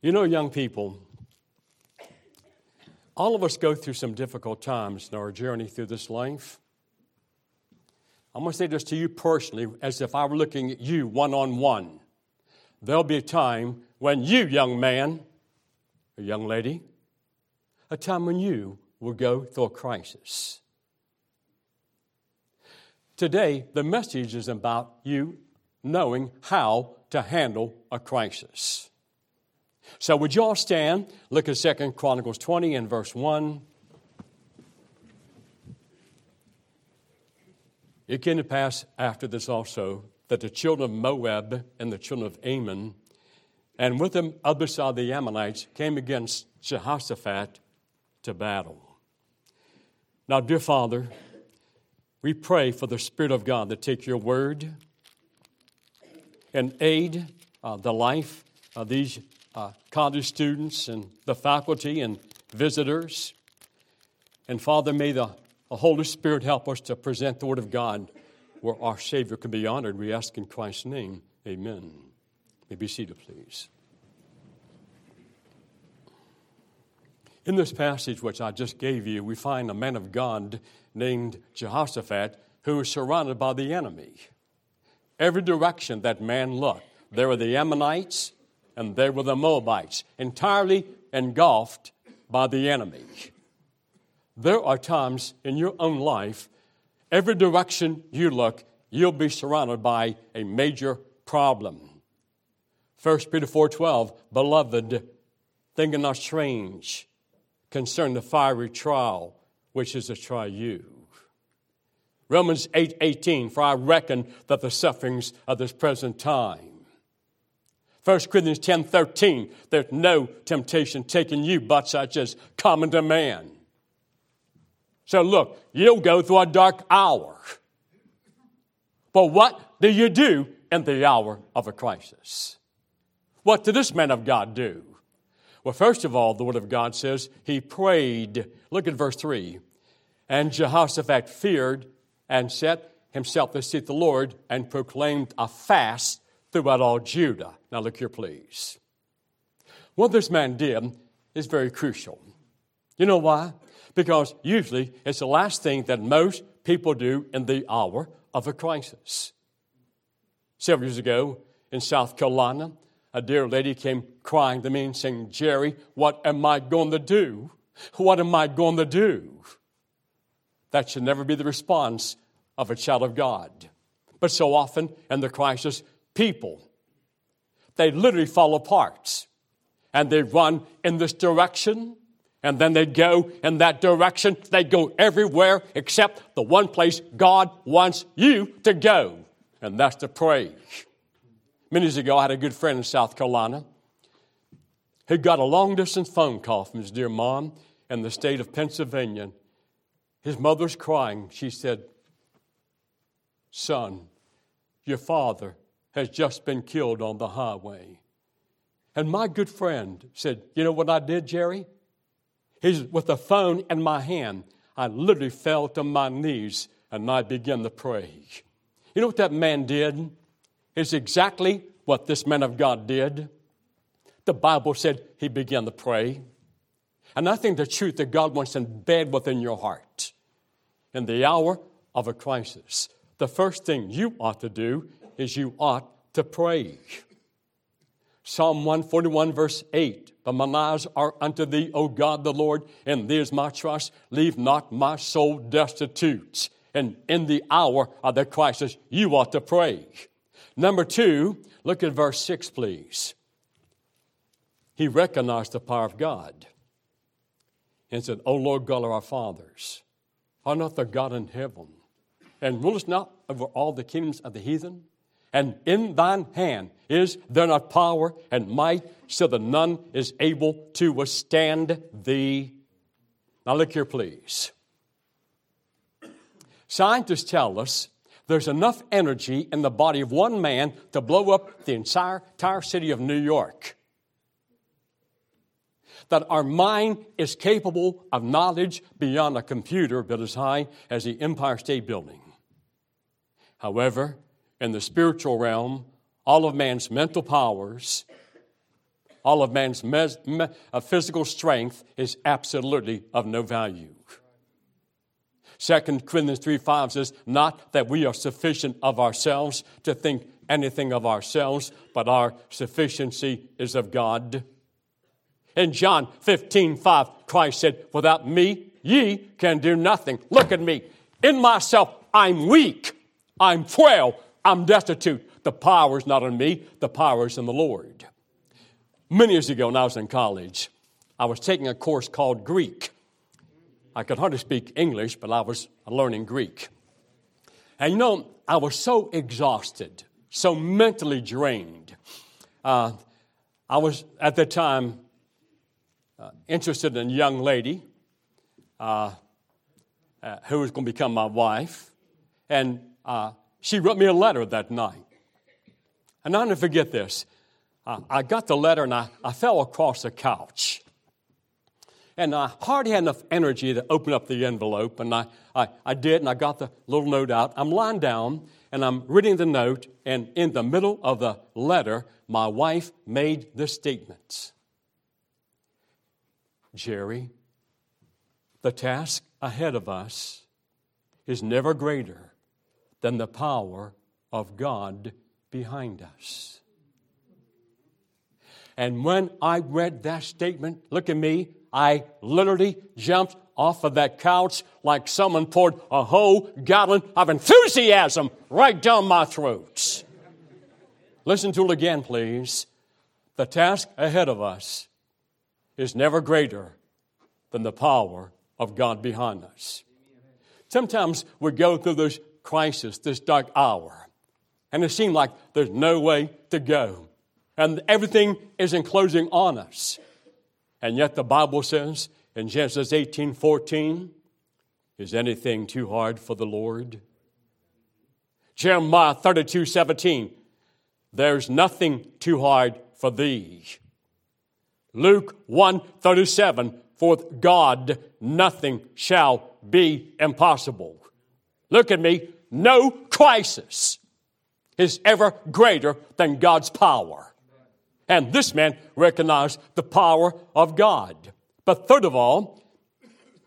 You know, young people, all of us go through some difficult times in our journey through this life. I'm going to say this to you personally, as if I were looking at you one-on-one. There'll be a time when you, young man, or young lady, a time when you will go through a crisis. Today, the message is about you knowing how to handle a crisis. So would you all stand, look at 2 Chronicles 20 and verse 1. It came to pass after this also that the children of Moab and the children of Ammon, and with them other side the Ammonites, came against Jehoshaphat to battle. Now, dear Father, we pray for the Spirit of God to take your word and aid the life of these college students and the faculty and visitors. And Father, may the Holy Spirit help us to present the Word of God where our Savior can be honored. We ask in Christ's name, amen. You may be seated, please. In this passage which I just gave you, we find a man of God named Jehoshaphat who is surrounded by the enemy. Every direction that man looked, there were the Ammonites, and they were the Moabites, entirely engulfed by the enemy. There are times in your own life, every direction you look, you'll be surrounded by a major problem. 1 Peter 4:12, beloved, think it not strange concerning the fiery trial, which is to try you. Romans 8:18, for I reckon that the sufferings of this present time. 1 Corinthians 10:13, there's no temptation taking you but such as common to man. So look, you'll go through a dark hour. But what do you do in the hour of a crisis? What did this man of God do? Well, first of all, the Word of God says he prayed. Look at verse 3. And Jehoshaphat feared and set himself to seek the Lord and proclaimed a fast throughout all Judah. Now look here, please. What this man did is very crucial. You know why? Because usually it's the last thing that most people do in the hour of a crisis. Several years ago in South Carolina, a dear lady came crying to me and saying, Jerry, what am I going to do? What am I going to do? That should never be the response of a child of God. But so often in the crisis, people, they literally fall apart, and they run in this direction, and then they go in that direction. They go everywhere except the one place God wants you to go, and that's to pray. Many years ago, I had a good friend in South Carolina who got a long-distance phone call from his dear mom in the state of Pennsylvania. His mother's crying. She said, son, your father has just been killed on the highway. And my good friend said, you know what I did, Jerry? He's with the phone in my hand. I literally fell to my knees and I began to pray. You know what that man did? It's exactly what this man of God did. The Bible said he began to pray. And I think the truth that God wants embedded within your heart in the hour of a crisis, the first thing you ought to do is you ought to pray. Psalm 141, verse 8, but mine eyes are unto thee, O God the Lord, and thee is my trust. Leave not my soul destitute. And in the hour of the crisis, you ought to pray. Number two, look at verse 6, please. He recognized the power of God and said, O Lord God of our fathers, are not the God in heaven, and rulest not over all the kingdoms of the heathen? And in thine hand is there not power and might, so that none is able to withstand thee. Now look here, please. Scientists tell us there's enough energy in the body of one man to blow up the entire city of New York. That our mind is capable of knowledge beyond a computer built as high as the Empire State Building. However, in the spiritual realm, all of man's mental powers, all of man's physical strength is absolutely of no value. 2 Corinthians 3:5 says, not that we are sufficient of ourselves to think anything of ourselves, but our sufficiency is of God. In John 15:5, Christ said, without me, ye can do nothing. Look at me. In myself, I'm weak. I'm frail. I'm destitute. The power is not in me. The power is in the Lord. Many years ago when I was in college, I was taking a course called Greek. I could hardly speak English, but I was learning Greek. And you know, I was so exhausted, so mentally drained. I was, at the time, interested in a young lady who was going to become my wife. And she wrote me a letter that night. And I'll never forget this. I got the letter and I fell across the couch. And I hardly had enough energy to open up the envelope. And I did, and I got the little note out. I'm lying down, and I'm reading the note. And in the middle of the letter, my wife made this statement. Jerry, the task ahead of us is never greater than the power of God behind us. And when I read that statement, look at me, I literally jumped off of that couch like someone poured a whole gallon of enthusiasm right down my throat. Listen to it again, please. The task ahead of us is never greater than the power of God behind us. Sometimes we go through this crisis, this dark hour, and it seems like there's no way to go, and everything is enclosing on us. And yet the Bible says in Genesis 18:14, is anything too hard for the Lord? Jeremiah 32:17, there's nothing too hard for thee. Luke 1:37, for with God nothing shall be impossible. Look at me, no crisis is ever greater than God's power. And this man recognized the power of God. But third of all,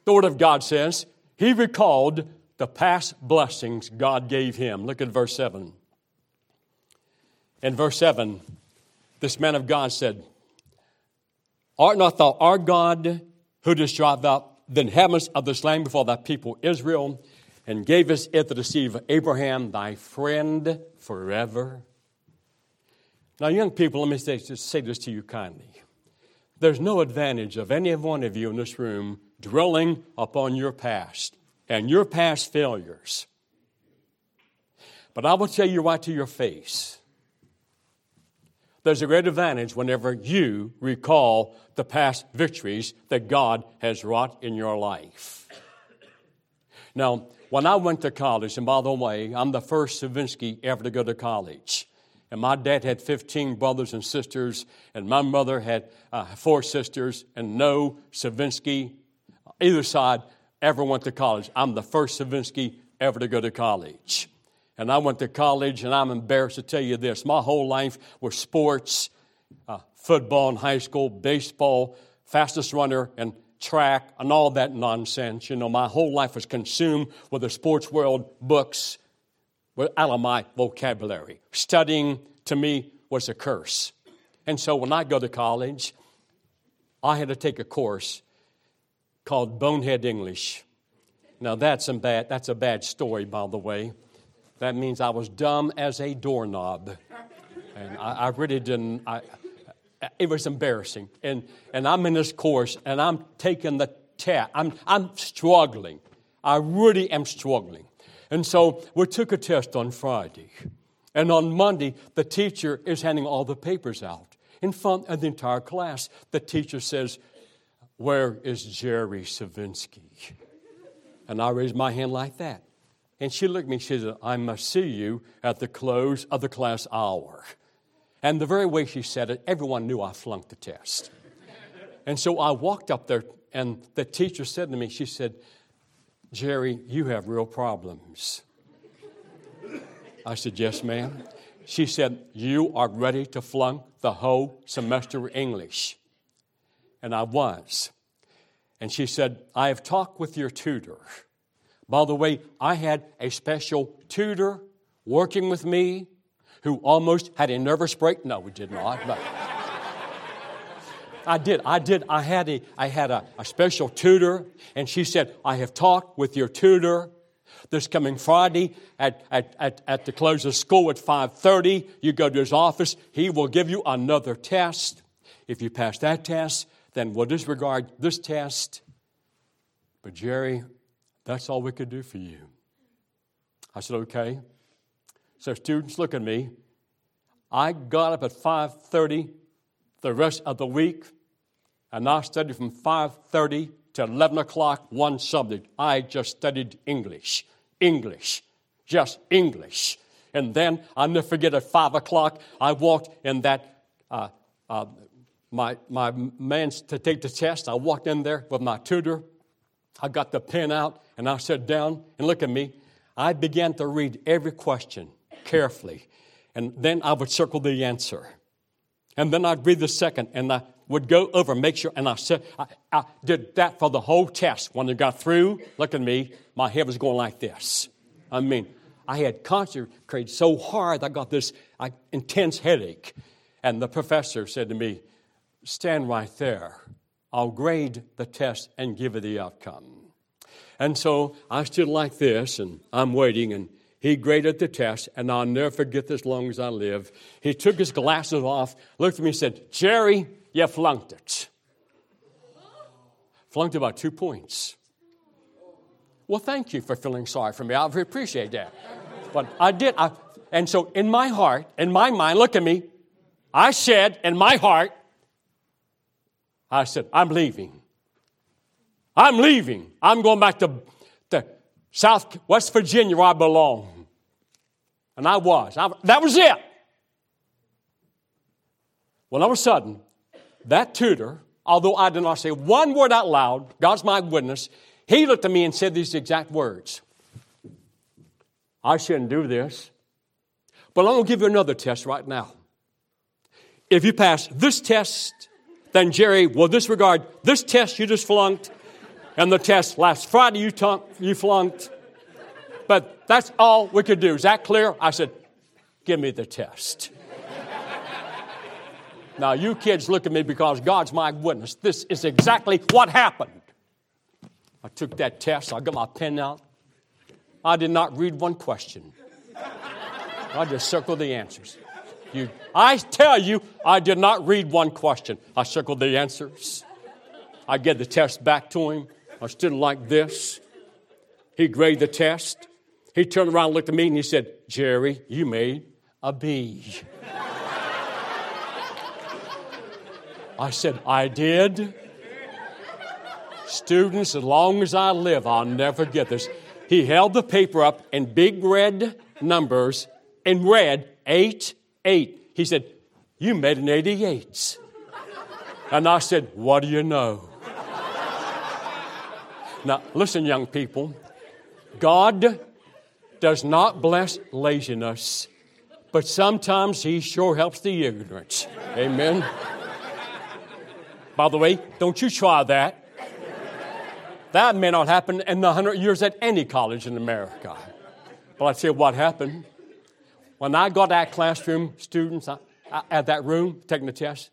the Word of God says, he recalled the past blessings God gave him. Look at verse 7. In verse 7, this man of God said, art not thou our God, who didst drive out the inhabitants of this land before thy people Israel, and gavest it to the seed of Abraham, thy friend, forever? Now, young people, let me say this to you kindly. There's no advantage of any one of you in this room dwelling upon your past and your past failures. But I will tell you right to your face, there's a great advantage whenever you recall the past victories that God has wrought in your life. Now, when I went to college, and by the way, I'm the first Savinsky ever to go to college. And my dad had 15 brothers and sisters, and my mother had 4 sisters, and no Savinsky, either side, ever went to college. I'm the first Savinsky ever to go to college. And I went to college, and I'm embarrassed to tell you this. My whole life was sports, football in high school, baseball, fastest runner, and track, and all that nonsense. You know, my whole life was consumed with the sports world, books, out of my vocabulary. Studying, to me, was a curse. And so when I go to college, I had to take a course called Bonehead English. Now, that's a bad story, by the way. That means I was dumb as a doorknob, and I really didn't. It was embarrassing, and I'm in this course, and I'm taking the test. I'm struggling. I really am struggling, and so we took a test on Friday, and on Monday the teacher is handing all the papers out in front of the entire class. The teacher says, "Where is Jerry Savinsky?" And I raised my hand like that. And she looked at me, she said, I must see you at the close of the class hour. And the very way she said it, everyone knew I flunked the test. And so I walked up there, and the teacher said to me, she said, Jerry, you have real problems. I said, yes, ma'am. She said, you are ready to flunk the whole semester of English. And I was. And she said, I have talked with your tutor. By the way, I had a special tutor working with me who almost had a nervous break. No, we did not. But I did. I had a special tutor. And she said, I have talked with your tutor. This coming Friday at the close of school at 5:30, you go to his office. He will give you another test. If you pass that test, then we'll disregard this test. But Jerry, that's all we could do for you. I said, okay. So students, look at me. I got up at 5:30 the rest of the week, and I studied from 5:30 to 11 o'clock, one subject. I just studied English, just English. And then, I'll never forget, at 5 o'clock, I walked in that, my man's to take the test. I walked in there with my tutor. I got the pen out, and I sat down, and look at me. I began to read every question carefully, and then I would circle the answer. And then I'd read the second, and I would go over, make sure, and I said, I did that for the whole test. When I got through, look at me, my head was going like this. I mean, I had concentrated so hard, I got this intense headache. And the professor said to me, stand right there. I'll grade the test and give you the outcome. And so I stood like this, and I'm waiting, and he graded the test, and I'll never forget this as long as I live. He took his glasses off, looked at me and said, Jerry, you flunked it. Flunked about 2 points. Well, thank you for feeling sorry for me. I appreciate that. But I did. And so in my heart, in my mind, look at me. I said in my heart, I said, I'm leaving. I'm leaving. I'm going back to Southwest Virginia where I belong. And I was. That was it. Well, all of a sudden, that tutor, although I did not say one word out loud, God's my witness, he looked at me and said these exact words. I shouldn't do this, but I'm going to give you another test right now. If you pass this test, then Jerry will disregard this test you just flunked, and the test last Friday you flunked. But that's all we could do. Is that clear? I said, give me the test. Now, you kids look at me because God's my witness. This is exactly what happened. I took that test. I got my pen out. I did not read one question. I just circled the answers. I tell you, I did not read one question. I circled the answers. I gave the test back to him. I stood like this. He graded the test. He turned around and looked at me, and he said, Jerry, you made a B. I said, I did. Students, as long as I live, I'll never forget this. He held the paper up in big red numbers, in red, 88. He said, you made an 88. And I said, what do you know? Now, listen, young people. God does not bless laziness, but sometimes he sure helps the ignorant. Amen. By the way, don't you try that. That may not happen in the 100 years at any college in America. But I'll tell you what happened. When I got that classroom, students at that room taking the test,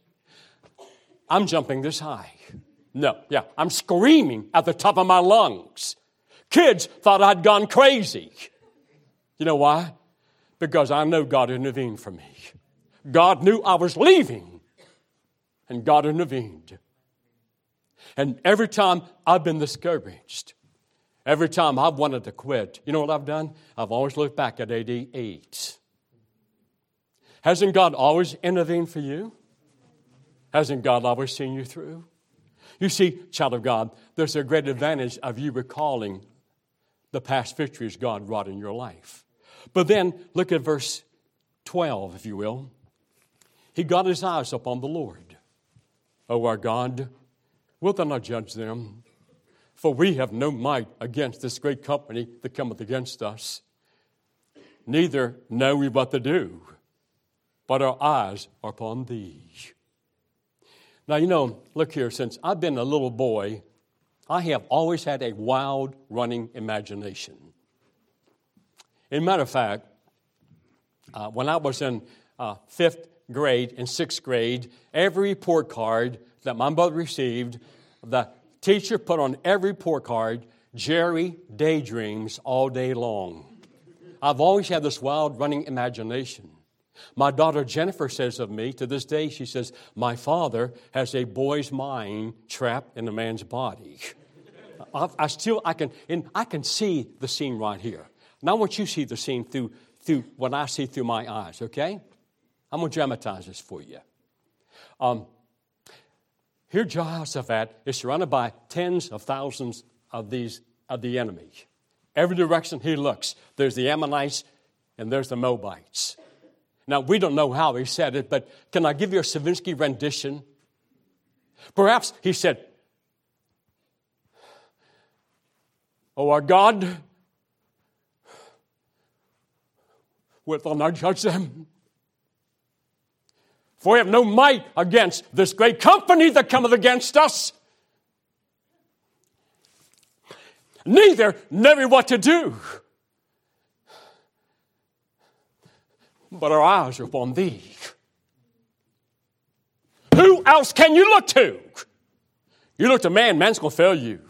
I'm jumping this high. I'm screaming at the top of my lungs. Kids thought I'd gone crazy. You know why? Because I know God intervened for me. God knew I was leaving. And God intervened. And every time I've been discouraged, every time I've wanted to quit, you know what I've done? I've always looked back at 88. Hasn't God always intervened for you? Hasn't God always seen you through? You see, child of God, there's a great advantage of you recalling the past victories God wrought in your life. But then, look at verse 12, if you will. He got his eyes upon the Lord. O our God, wilt thou not judge them? For we have no might against this great company that cometh against us. Neither know we what to do, but our eyes are upon thee. Now, you know, look here, since I've been a little boy, I have always had a wild running imagination. As a matter of fact, when I was in fifth grade and sixth grade, every report card that my mother received, the teacher put on every report card, Jerry daydreams all day long. I've always had this wild running imagination. My daughter Jennifer says of me, to this day, she says, my father has a boy's mind trapped in a man's body. I can see the scene right here. Now I want you to see the scene through what I see through my eyes, okay? I'm going to dramatize this for you. Here Jehoshaphat is surrounded by tens of thousands of the enemy. Every direction he looks, there's the Ammonites and there's the Moabites. Now, we don't know how he said it, but can I give you a Savinsky rendition? Perhaps he said, "O our God, wilt thou not judge them? For we have no might against this great company that cometh against us. Neither know what to do. But our eyes are upon thee." Who else can you look to? You look to man, man's going to fail you.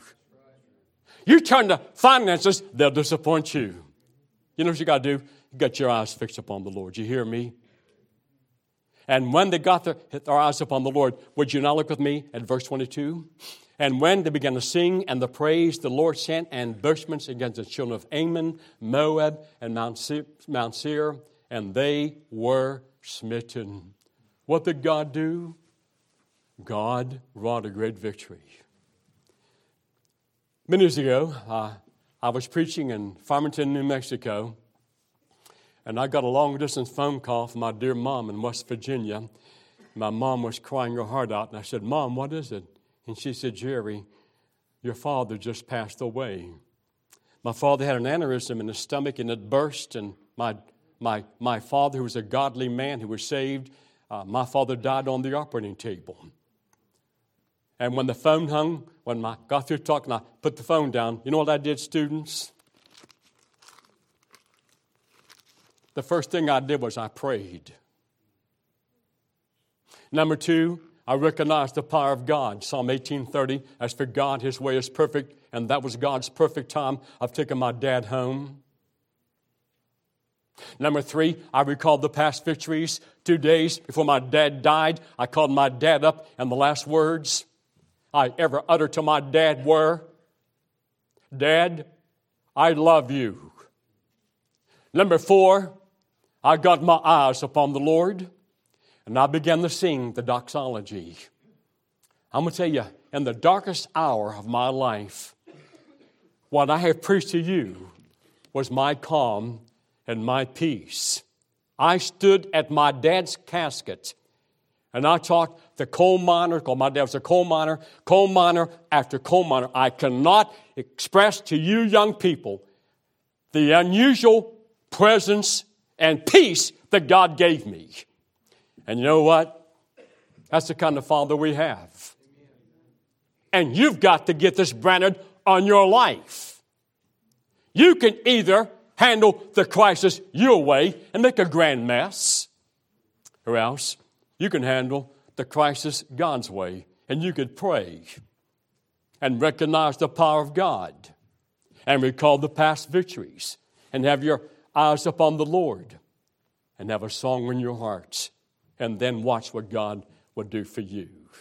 You turn to finances, they'll disappoint you. You know what you got to do? You got your eyes fixed upon the Lord. You hear me? And when they got their eyes upon the Lord, would you not look with me at verse 22? And when they began to sing and to praise, the Lord sent ambushments against the children of Ammon, Moab, and Mount Seir, and they were smitten. What did God do? God wrought a great victory. Many years ago, I was preaching in Farmington, New Mexico, and I got a long-distance phone call from my dear mom in West Virginia. My mom was crying her heart out, and I said, "Mom, what is it?" And she said, "Jerry, your father just passed away. My father had an aneurysm in his stomach, and it burst, and my father, who was a godly man who was saved, my father died on the operating table." And when the phone hung, when I got through talking, I put the phone down. You know what I did, students? The first thing I did was I prayed. Number two, I recognized the power of God. Psalm 18:30, as for God, his way is perfect. And that was God's perfect time of taking my dad home. Number three, I recalled the past victories. 2 days before my dad died, I called my dad up, and the last words I ever uttered to my dad were, "Dad, I love you." Number four, I got my eyes upon the Lord, and I began to sing the doxology. I'm going to tell you, in the darkest hour of my life, what I have preached to you was my calm and my peace. I stood at my dad's casket, and I talked to coal miner. My dad was a coal miner after coal miner. I cannot express to you young people the unusual presence and peace that God gave me. And you know what? That's the kind of father we have. And you've got to get this branded on your life. You can either handle the crisis your way and make a grand mess, or else you can handle the crisis God's way, and you could pray and recognize the power of God and recall the past victories and have your eyes upon the Lord and have a song in your hearts, and then watch what God will do for you.